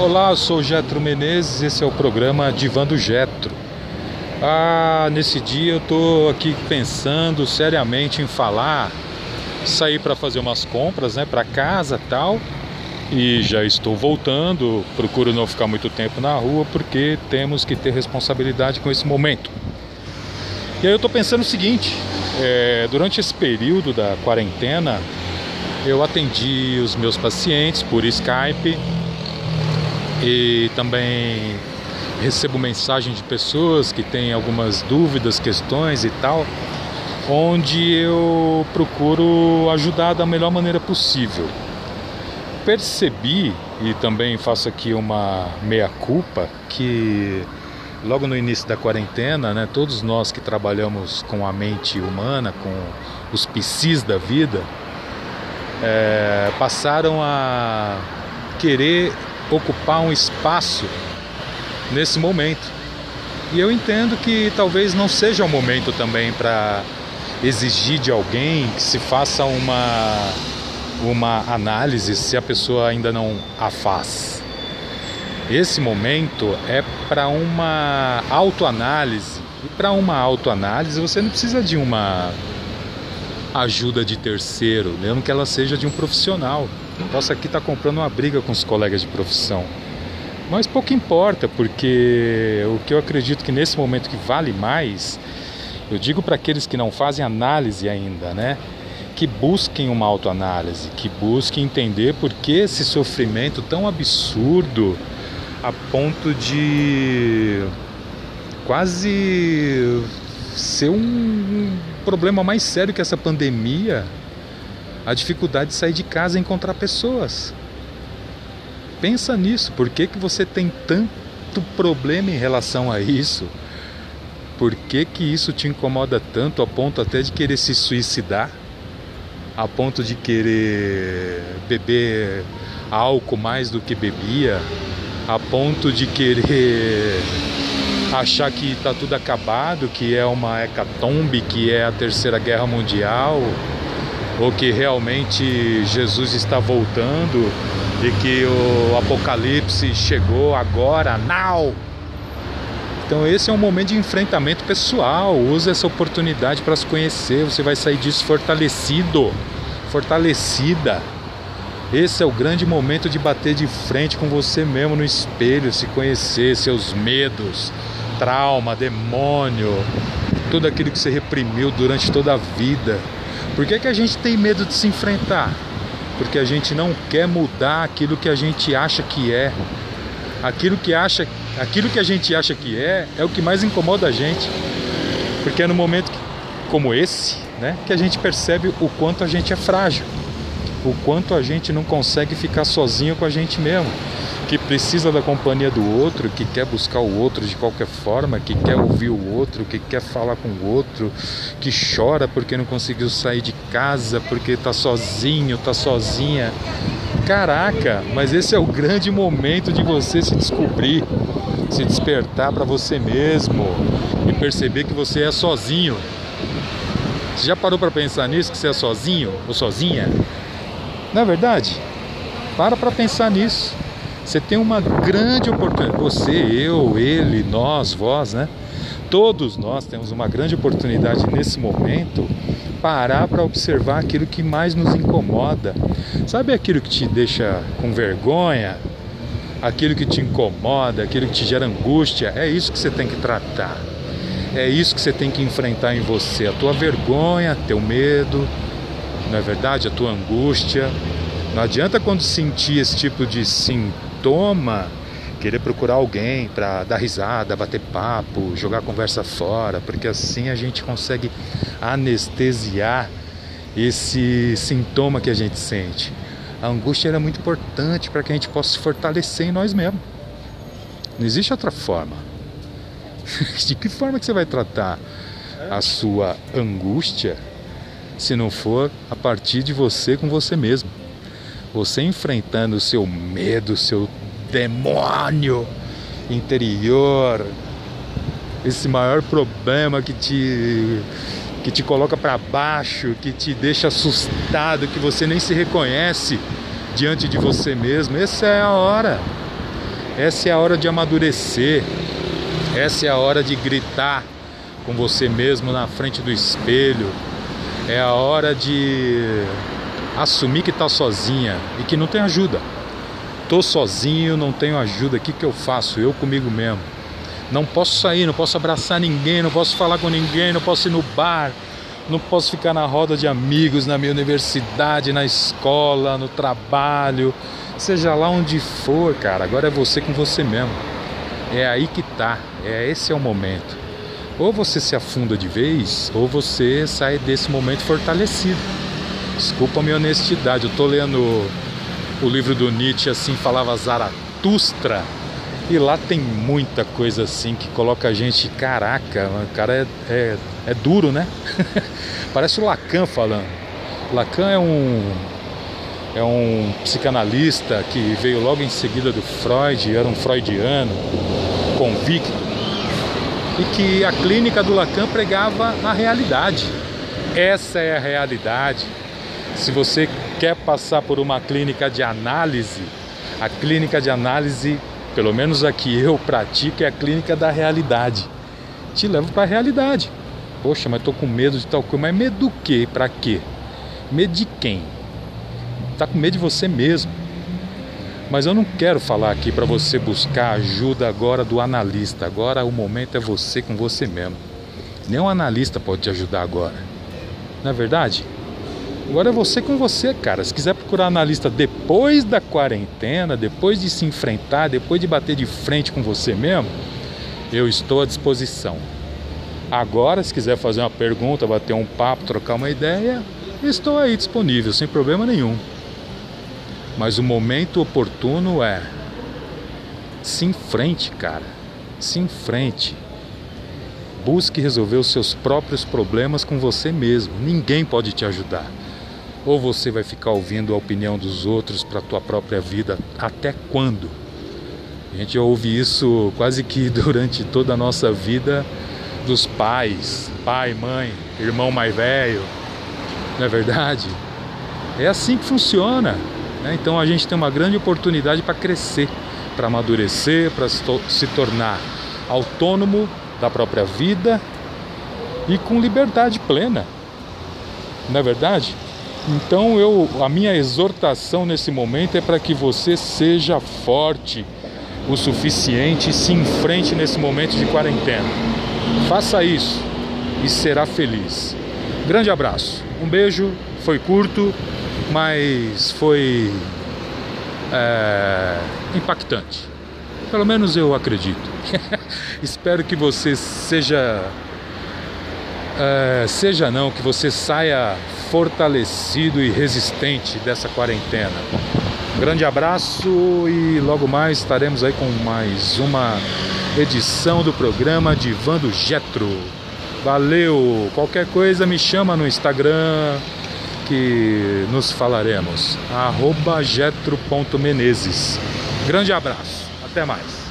Olá, eu sou o Jetro Menezes, esse é o programa Divã do Getro. Nesse dia eu estou aqui pensando seriamente em falar, saí para fazer umas compras, né, para casa e tal, e já estou voltando, procuro não ficar muito tempo na rua, porque temos que ter responsabilidade com esse momento. E aí eu estou pensando o seguinte, durante esse período da quarentena, eu atendi os meus pacientes por Skype e também recebo mensagem de pessoas que têm algumas dúvidas, questões e tal, onde eu procuro ajudar da melhor maneira possível. Percebi, e também faço aqui uma meia-culpa, que logo no início da quarentena, né, todos nós que trabalhamos com a mente humana, com os psis da vida, passaram a querer ocupar um espaço nesse momento. E eu entendo que talvez não seja o momento também para exigir de alguém que se faça uma análise se a pessoa ainda não a faz. Esse momento é para uma autoanálise. E para uma autoanálise você não precisa de uma ajuda de terceiro, mesmo que ela seja de um profissional. Posso aqui estar comprando uma briga com os colegas de profissão, mas pouco importa, porque o que eu acredito que nesse momento que vale mais, eu digo para aqueles que não fazem análise ainda, né, que busquem uma autoanálise, que busquem entender por que esse sofrimento tão absurdo a ponto de quase ser um problema mais sério que essa pandemia, a dificuldade de sair de casa e encontrar pessoas. Pensa nisso, por que você tem tanto problema em relação a isso? Por que isso te incomoda tanto a ponto até de querer se suicidar? A ponto de querer beber álcool mais do que bebia? A ponto de querer achar que está tudo acabado, que é uma hecatombe, que é a Terceira Guerra Mundial, ou que realmente Jesus está voltando e que o Apocalipse chegou agora, now! Então esse é um momento de enfrentamento pessoal, usa essa oportunidade para se conhecer, você vai sair disso fortalecido, fortalecida. Esse é o grande momento de bater de frente com você mesmo no espelho, se conhecer, seus medos, trauma, demônio, tudo aquilo que você reprimiu durante toda a vida. Por que a gente tem medo de se enfrentar? Porque a gente não quer mudar aquilo que a gente acha que é. Aquilo que a gente acha que é o que mais incomoda a gente. Porque é no momento como esse, né, que a gente percebe o quanto a gente é frágil, o quanto a gente não consegue ficar sozinho com a gente mesmo, que precisa da companhia do outro, que quer buscar o outro de qualquer forma, que quer ouvir o outro, que quer falar com o outro, que chora porque não conseguiu sair de casa, porque tá sozinho, tá sozinha. Caraca, mas esse é o grande momento de você se descobrir, se despertar para você mesmo e perceber que você é sozinho. Você já parou para pensar nisso, que você é sozinho ou sozinha? Na verdade, para pensar nisso. Você tem uma grande oportunidade, você, eu, ele, nós, vós, né? Todos nós temos uma grande oportunidade nesse momento, parar para observar aquilo que mais nos incomoda. Sabe aquilo que te deixa com vergonha? Aquilo que te incomoda, aquilo que te gera angústia? É isso que você tem que tratar. É isso que você tem que enfrentar em você, a tua vergonha, teu medo, não é verdade? A tua angústia. Não adianta quando sentir esse tipo de sintoma, querer procurar alguém para dar risada, bater papo, jogar a conversa fora, porque assim a gente consegue anestesiar esse sintoma que a gente sente. A angústia é muito importante para que a gente possa se fortalecer em nós mesmos. Não existe outra forma. De que forma que você vai tratar a sua angústia se não for a partir de você com você mesmo? Você enfrentando o seu medo, o seu demônio interior, esse maior problema que te coloca para baixo, que te deixa assustado, que você nem se reconhece diante de você mesmo. Essa é a hora. Essa é a hora de amadurecer, essa é a hora de gritar com você mesmo na frente do espelho, é a hora de assumir que está sozinha e que não tem ajuda. Estou sozinho, não tenho ajuda, o que que eu faço? Eu comigo mesmo. Não posso sair, não posso abraçar ninguém, não posso falar com ninguém, não posso ir no bar, não posso ficar na roda de amigos, na minha universidade, na escola, no trabalho, seja lá onde for, cara. Agora é você com você mesmo. É aí que tá, esse é o momento. Ou você se afunda de vez, ou você sai desse momento fortalecido. Desculpa a minha honestidade, eu tô lendo o livro do Nietzsche, Assim Falava Zaratustra, e lá tem muita coisa assim que coloca a gente, caraca, o cara é duro, né? Parece o Lacan falando. Lacan é um psicanalista que veio logo em seguida do Freud, era um freudiano convicto, e que a clínica do Lacan pregava na realidade. Essa é a realidade. Se você quer passar por uma clínica de análise, a clínica de análise, pelo menos a que eu pratico, é a clínica da realidade. Te levo para a realidade. Poxa, mas tô com medo de tal coisa. Mas medo do quê? Para quê? Medo de quem? Tá com medo de você mesmo. Mas eu não quero falar aqui para você buscar ajuda agora do analista. Agora o momento é você com você mesmo. Nenhum analista pode te ajudar agora. Não é verdade? Agora é você com você, cara. Se quiser procurar analista depois da quarentena, depois de se enfrentar, depois de bater de frente com você mesmo, eu estou à disposição. Agora, se quiser fazer uma pergunta, bater um papo, trocar uma ideia, estou aí disponível, sem problema nenhum. Mas o momento oportuno é... se enfrente, cara. Se enfrente. Busque resolver os seus próprios problemas com você mesmo. Ninguém pode te ajudar. Ou você vai ficar ouvindo a opinião dos outros para a tua própria vida, até quando? A gente ouve isso quase que durante toda a nossa vida dos pais, pai, mãe, irmão mais velho, não é verdade? É assim que funciona, né? Então a gente tem uma grande oportunidade para crescer, para amadurecer, para se tornar autônomo da própria vida e com liberdade plena, não é verdade? Então a minha exortação nesse momento é para que você seja forte o suficiente e se enfrente nesse momento de quarentena. Faça isso e será feliz. Grande abraço, um beijo, foi curto, mas foi impactante. Pelo menos eu acredito. Espero que você que você saia fortalecido e resistente dessa quarentena. Um grande abraço e logo mais estaremos aí com mais uma edição do programa Divã do Getro. Valeu! Qualquer coisa me chama no Instagram que nos falaremos. @jetro.menezes. Grande abraço, até mais!